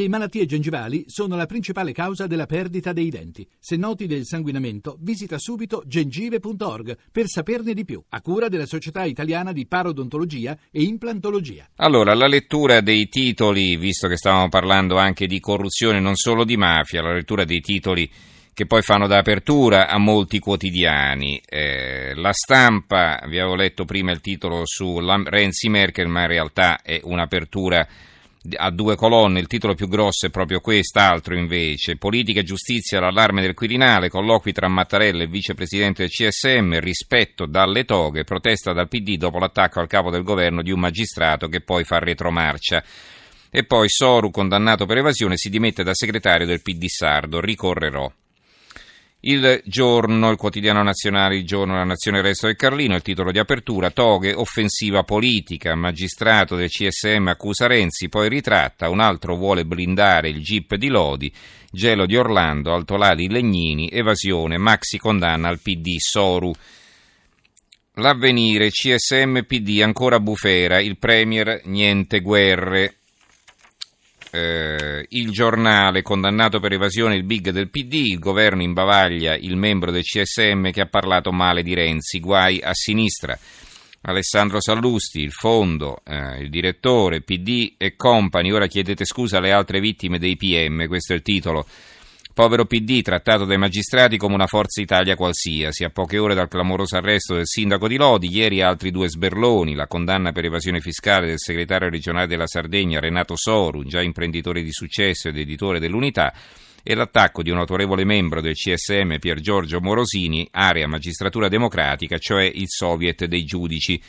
Le malattie gengivali sono la principale causa della perdita dei denti. Se noti del sanguinamento, visita subito gengive.org per saperne di più, a cura della Società Italiana di Parodontologia e Implantologia. Allora, la lettura dei titoli, visto che stavamo parlando anche di corruzione, non solo di mafia, la lettura dei titoli che poi fanno da apertura a molti quotidiani. La Stampa, vi avevo letto prima il titolo su Renzi-Merkel, ma in realtà è un'apertura a due colonne, il titolo più grosso è proprio quest'altro invece. Politica e giustizia, l'allarme del Quirinale, colloqui tra Mattarella e il vicepresidente del CSM, rispetto dalle toghe, protesta dal PD dopo l'attacco al capo del governo di un magistrato che poi fa retromarcia. E poi Soru, condannato per evasione, si dimette da segretario del PD sardo, ricorrerò. Il Giorno, il Quotidiano Nazionale, il Giorno, la Nazione, il Resto del Carlino, il titolo di apertura, toghe, offensiva politica, magistrato del CSM accusa Renzi, poi ritratta, un altro vuole blindare il GIP di Lodi, gelo di Orlando, Altolali Legnini, evasione, maxi condanna al PD Soru. L'Avvenire, CSM PD ancora bufera, il Premier niente guerre. Il Giornale, condannato per evasione il big del PD, il governo imbavaglia il membro del CSM che ha parlato male di Renzi, guai a sinistra. Alessandro Sallusti, il fondo, il direttore, PD e company, ora chiedete scusa alle altre vittime dei PM, questo è il titolo. Povero PD trattato dai magistrati come una Forza Italia qualsiasi, a poche ore dal clamoroso arresto del sindaco di Lodi, ieri altri due sberloni, la condanna per evasione fiscale del segretario regionale della Sardegna Renato Soru, già imprenditore di successo ed editore dell'Unità, e l'attacco di un autorevole membro del CSM Pier Giorgio Morosini, area magistratura democratica, cioè il soviet dei giudici.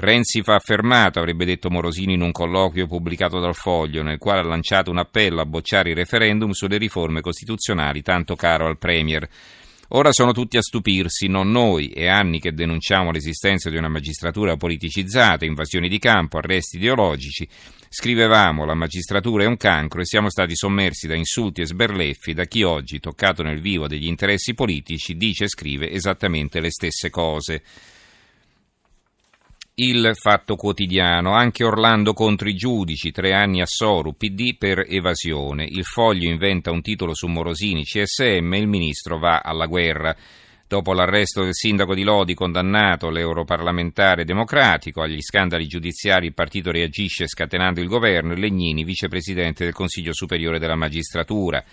Renzi fa fermato, avrebbe detto Morosini in un colloquio pubblicato dal Foglio, nel quale ha lanciato un appello a bocciare il referendum sulle riforme costituzionali, tanto caro al Premier. Ora sono tutti a stupirsi, non noi, è anni che denunciamo l'esistenza di una magistratura politicizzata, invasioni di campo, arresti ideologici. Scrivevamo, la magistratura è un cancro e siamo stati sommersi da insulti e sberleffi da chi oggi, toccato nel vivo degli interessi politici, dice e scrive esattamente le stesse cose. Il Fatto Quotidiano, anche Orlando contro i giudici, 3 anni a Soru, PD per evasione. Il Foglio inventa un titolo su Morosini, CSM, il ministro va alla guerra. Dopo l'arresto del sindaco di Lodi, condannato l'europarlamentare democratico, agli scandali giudiziari il partito reagisce scatenando il governo, e Legnini, vicepresidente del Consiglio Superiore della Magistratura.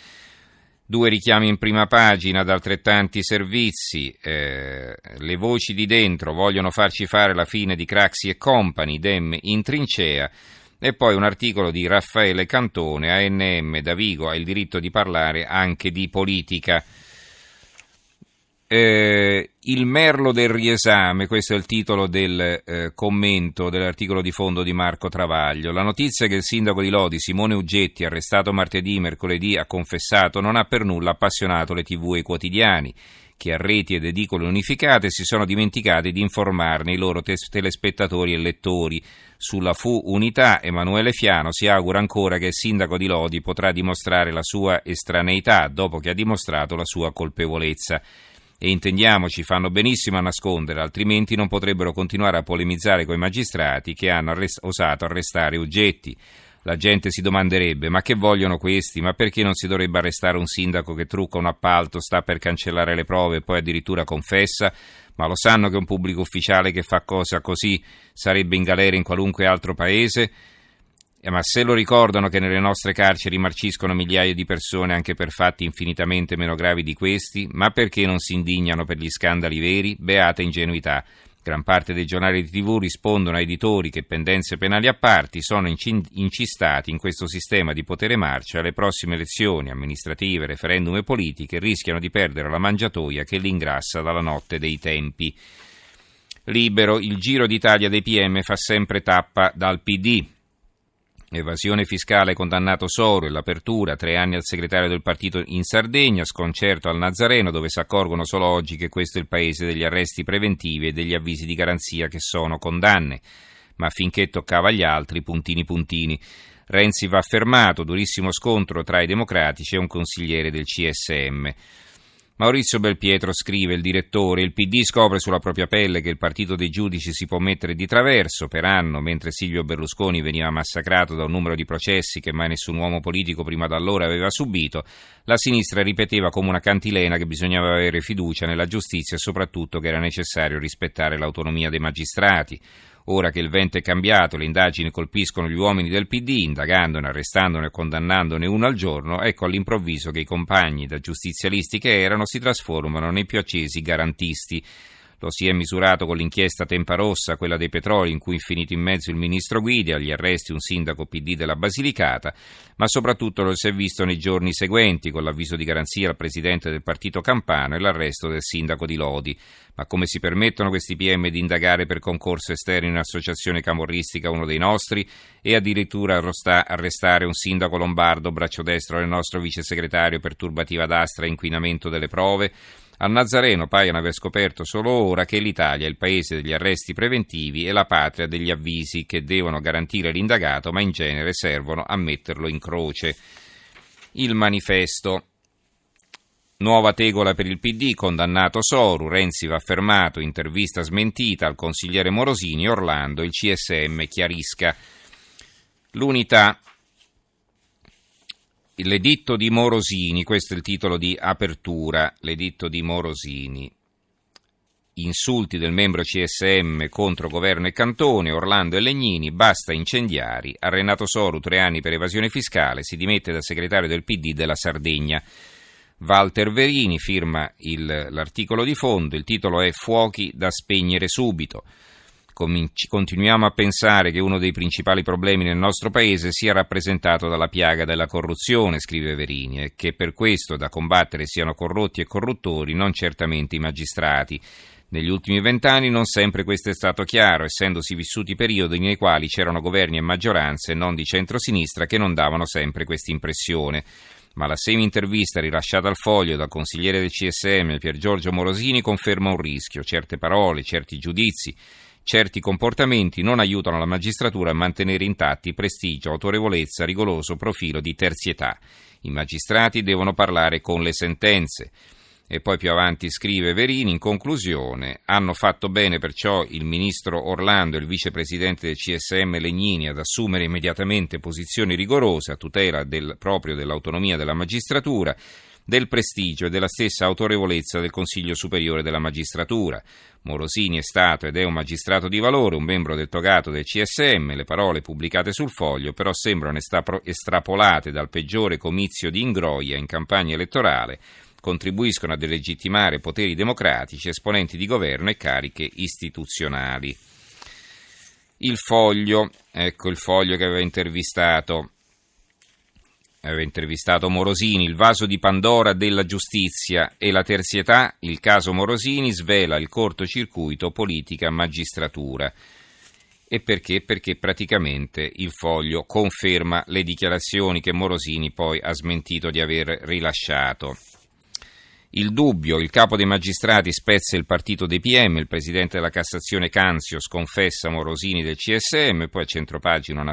2 richiami in prima pagina da altrettanti servizi, le voci di dentro vogliono farci fare la fine di Craxi e company, Dem in trincea, e poi un articolo di Raffaele Cantone, ANM, Davigo ha il diritto di parlare anche di politica. Il merlo del riesame, questo è il titolo del commento dell'articolo di fondo di Marco Travaglio. La notizia che il sindaco di Lodi, Simone Uggetti, arrestato mercoledì, ha confessato, non ha per nulla appassionato le TV e i quotidiani, che a reti ed edicole unificate si sono dimenticati di informarne i loro telespettatori e lettori. Sulla Unità, Emanuele Fiano si augura ancora che il sindaco di Lodi potrà dimostrare la sua estraneità dopo che ha dimostrato la sua colpevolezza. E intendiamoci, fanno benissimo a nascondere, altrimenti non potrebbero continuare a polemizzare coi magistrati che hanno osato arrestare Uggetti. La gente si domanderebbe, ma che vogliono questi? Ma perché non si dovrebbe arrestare un sindaco che trucca un appalto, sta per cancellare le prove e poi addirittura confessa? Ma lo sanno che un pubblico ufficiale che fa cosa così sarebbe in galera in qualunque altro paese? Ma se lo ricordano che nelle nostre carceri marciscono migliaia di persone anche per fatti infinitamente meno gravi di questi, ma perché non si indignano per gli scandali veri? Beata ingenuità. Gran parte dei giornali di TV rispondono a editori che, pendenze penali a parte, sono incistati in questo sistema di potere marcia. Le prossime elezioni amministrative, referendum e politiche rischiano di perdere la mangiatoia che li ingrassa dalla notte dei tempi. Libero, il giro d'Italia dei PM fa sempre tappa dal PD. Evasione fiscale, condannato Soru, e l'apertura, 3 anni al segretario del partito in Sardegna, sconcerto al Nazareno, dove si accorgono solo oggi che questo è il paese degli arresti preventivi e degli avvisi di garanzia che sono condanne, ma finché toccava agli altri, puntini. Renzi va fermato, durissimo scontro tra i democratici e un consigliere del CSM. Maurizio Belpietro scrive, il direttore, il PD scopre sulla propria pelle che il partito dei giudici si può mettere di traverso. Per anno, mentre Silvio Berlusconi veniva massacrato da un numero di processi che mai nessun uomo politico prima d'allora aveva subito, la sinistra ripeteva come una cantilena che bisognava avere fiducia nella giustizia e soprattutto che era necessario rispettare l'autonomia dei magistrati. Ora che il vento è cambiato, le indagini colpiscono gli uomini del PD, indagandone, arrestandone e condannandone uno al giorno, ecco all'improvviso che i compagni da giustizialisti che erano si trasformano nei più accesi garantisti. Lo si è misurato con l'inchiesta Tempa Rossa, quella dei petroli in cui è finito in mezzo il ministro Guidi, agli arresti un sindaco PD della Basilicata, ma soprattutto lo si è visto nei giorni seguenti con l'avviso di garanzia al presidente del partito campano e l'arresto del sindaco di Lodi. Ma come si permettono questi PM di indagare per concorso esterno in un'associazione camorristica uno dei nostri e addirittura arrestare un sindaco lombardo, braccio destro del nostro vice segretario per turbativa d'asta e inquinamento delle prove? A Nazareno paiono aver scoperto solo ora che l'Italia è il paese degli arresti preventivi e la patria degli avvisi che devono garantire l'indagato, ma in genere servono a metterlo in croce. Il manifesto. Nuova tegola per il PD, condannato Soru, Renzi va fermato, intervista smentita al consigliere Morosini, Orlando, il CSM chiarisca. L'Unità. L'editto di Morosini, questo è il titolo di apertura, l'editto di Morosini, insulti del membro CSM contro governo e Cantone, Orlando e Legnini, basta incendiari, a Renato Soru 3 anni per evasione fiscale, si dimette da segretario del PD della Sardegna. Walter Verini firma l'articolo di fondo, il titolo è Fuochi da spegnere subito. Continuiamo a pensare che uno dei principali problemi nel nostro paese sia rappresentato dalla piaga della corruzione, scrive Verini, e che per questo da combattere siano corrotti e corruttori, non certamente i magistrati. Negli ultimi 20 anni non sempre questo è stato chiaro, essendosi vissuti periodi nei quali c'erano governi e maggioranze non di centrosinistra che non davano sempre questa impressione. Ma la semi-intervista rilasciata al Foglio dal consigliere del CSM Pier Giorgio Morosini conferma un rischio, certe parole, certi giudizi, certi comportamenti non aiutano la magistratura a mantenere intatti prestigio, autorevolezza, rigoroso profilo di terzietà. I magistrati devono parlare con le sentenze. E poi più avanti scrive Verini, in conclusione, hanno fatto bene perciò il ministro Orlando e il vicepresidente del CSM Legnini ad assumere immediatamente posizioni rigorose a tutela proprio dell'autonomia della magistratura, del prestigio e della stessa autorevolezza del Consiglio Superiore della Magistratura. Morosini è stato ed è un magistrato di valore, un membro del togato del CSM. Le parole pubblicate sul Foglio però sembrano estrapolate dal peggiore comizio di Ingroia in campagna elettorale, contribuiscono a delegittimare poteri democratici, esponenti di governo e cariche istituzionali. Il Foglio, ecco il Foglio che aveva intervistato Morosini, il vaso di Pandora della giustizia e la terzietà, il caso Morosini svela il cortocircuito politica-magistratura. E perché? Perché praticamente il Foglio conferma le dichiarazioni che Morosini poi ha smentito di aver rilasciato. Il dubbio, il capo dei magistrati spezza il partito dei PM, il presidente della Cassazione Canzio sconfessa Morosini del CSM, poi a centropagina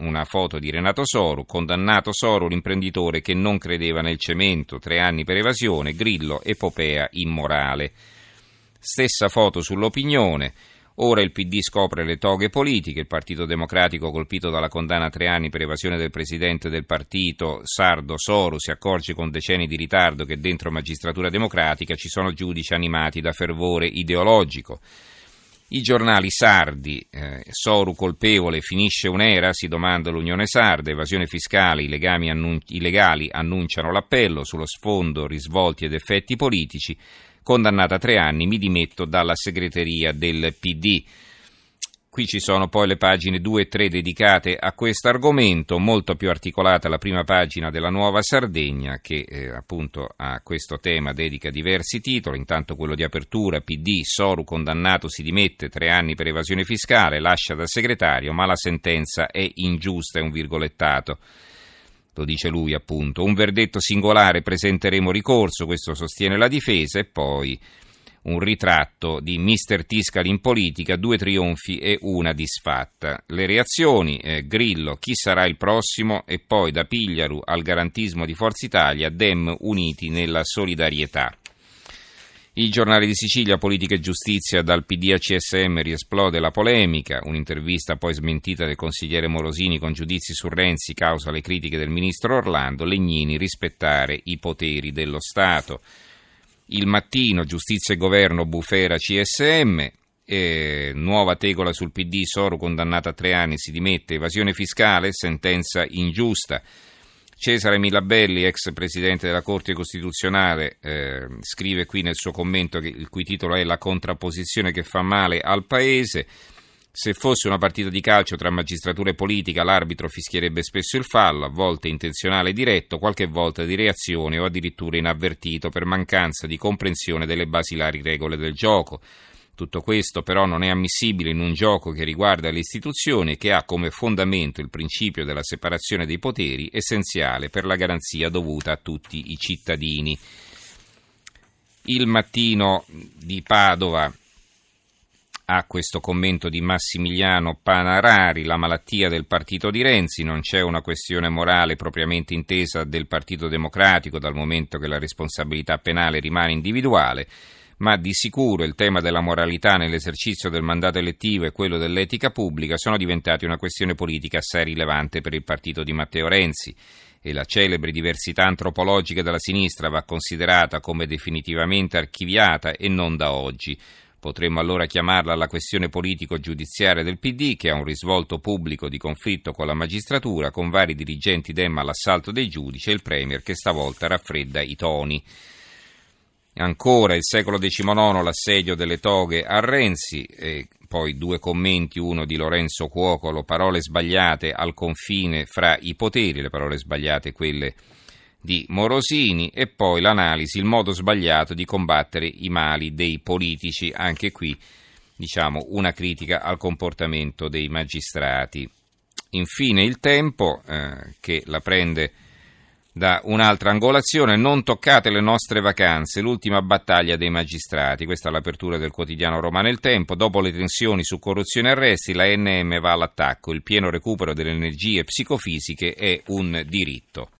una foto di Renato Soru, condannato Soru l'imprenditore che non credeva nel cemento, 3 anni per evasione, Grillo, epopea immorale. Stessa foto sull'Opinione. Ora il PD scopre le toghe politiche, il Partito Democratico colpito dalla condanna a 3 anni per evasione del presidente del partito sardo Soru si accorge con decenni di ritardo che dentro magistratura democratica ci sono giudici animati da fervore ideologico. I giornali sardi, Soru colpevole, finisce un'era, si domanda l'Unione Sarda, evasione fiscale, i legali annunciano l'appello, sullo sfondo risvolti ed effetti politici, condannata a 3 anni, mi dimetto dalla segreteria del PD. Qui ci sono poi le pagine 2 e 3 dedicate a questo argomento, molto più articolata la prima pagina della Nuova Sardegna che appunto a questo tema dedica diversi titoli, intanto quello di apertura, PD, Soru condannato si dimette, 3 anni per evasione fiscale, lascia da segretario, ma la sentenza è ingiusta, è un virgolettato. Lo dice lui appunto, un verdetto singolare, presenteremo ricorso, questo sostiene la difesa e poi un ritratto di Mr. Tiscali in politica, 2 trionfi e una disfatta. Le reazioni, Grillo, chi sarà il prossimo? E poi da Pigliaru al garantismo di Forza Italia, Dem uniti nella solidarietà. I giornali di Sicilia, politica e giustizia, dal PD a CSM riesplode la polemica, un'intervista poi smentita del consigliere Morosini con giudizi su Renzi causa le critiche del ministro Orlando, Legnini rispettare i poteri dello Stato. Il Mattino, giustizia e governo, bufera CSM, nuova tegola sul PD, Soru condannato a 3 anni, si dimette, evasione fiscale, sentenza ingiusta. Cesare Milabelli, ex presidente della Corte Costituzionale, scrive qui nel suo commento, che il cui titolo è La contrapposizione che fa male al Paese: se fosse una partita di calcio tra magistratura e politica, l'arbitro fischierebbe spesso il fallo, a volte intenzionale e diretto, qualche volta di reazione o addirittura inavvertito per mancanza di comprensione delle basilari regole del gioco. Tutto questo però non è ammissibile in un gioco che riguarda le istituzioni e che ha come fondamento il principio della separazione dei poteri, essenziale per la garanzia dovuta a tutti i cittadini. Il Mattino di Padova ha questo commento di Massimiliano Panarari: la malattia del partito di Renzi, non c'è una questione morale propriamente intesa del Partito Democratico, dal momento che la responsabilità penale rimane individuale, ma di sicuro il tema della moralità nell'esercizio del mandato elettivo e quello dell'etica pubblica sono diventati una questione politica assai rilevante per il partito di Matteo Renzi, e la celebre diversità antropologica della sinistra va considerata come definitivamente archiviata e non da oggi. Potremmo allora chiamarla la questione politico-giudiziaria del PD, che ha un risvolto pubblico di conflitto con la magistratura, con vari dirigenti Dem all'assalto dei giudici e il Premier che stavolta raffredda i toni. Ancora il Secolo XIX, l'assedio delle toghe a Renzi, e poi 2 commenti, uno di Lorenzo Cuocolo: parole sbagliate al confine fra i poteri, le parole sbagliate quelle di Morosini, e poi l'analisi, il modo sbagliato di combattere i mali dei politici, anche qui diciamo una critica al comportamento dei magistrati. Infine il Tempo, che la prende da un'altra angolazione: non toccate le nostre vacanze, l'ultima battaglia dei magistrati. Questa è l'apertura del quotidiano romano Il Tempo. Dopo le tensioni su corruzione e arresti, la ANM va all'attacco, il pieno recupero delle energie psicofisiche è un diritto.